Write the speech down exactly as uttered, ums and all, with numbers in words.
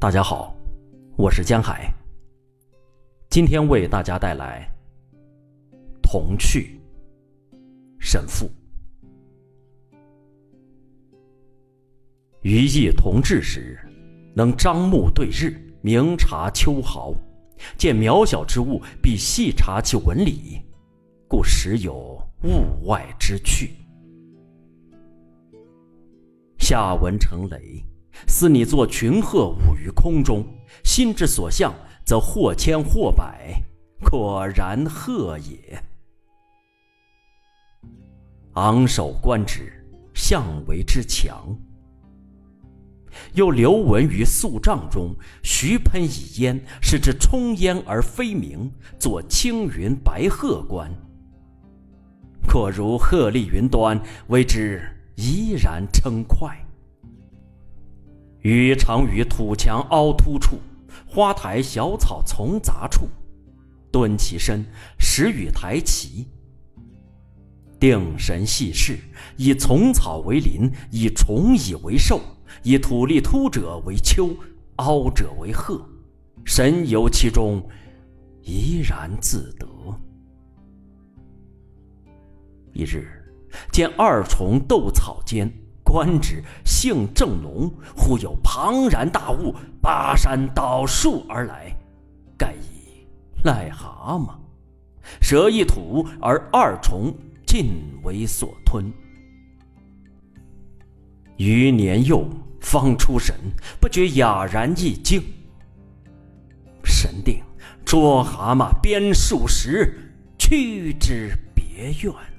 大家好，我是江海，今天为大家带来童趣神父。于毅同治时，能张目对日，明察秋毫，见渺小之物必细察其纹理，故时有物外之趣。下文成雷，似拟作群鹤舞于空中，心之所向，则或千或百，果然鹤也。昂首观之，象为之强。又流闻于肃帐中，徐喷以烟，使之冲烟而飞鸣，作青云白鹤观。果如鹤立云端，为之怡然称快。鱼常于土墙凹凸处，花台小草丛杂处，蹲其身，始与台齐，定神细视，以丛草为林，以虫蚁为兽，以土砾凸者为丘，凹者为壑，神游其中，怡然自得。一日，见二虫斗草间，观之，性正浓，忽有庞然大物，拔山倒树而来，盖以癞蛤蟆，蛇一吐，而二虫尽为所吞。余年幼，方出神，不觉哑然一惊，神定，捉蛤蟆鞭数十，驱之别院。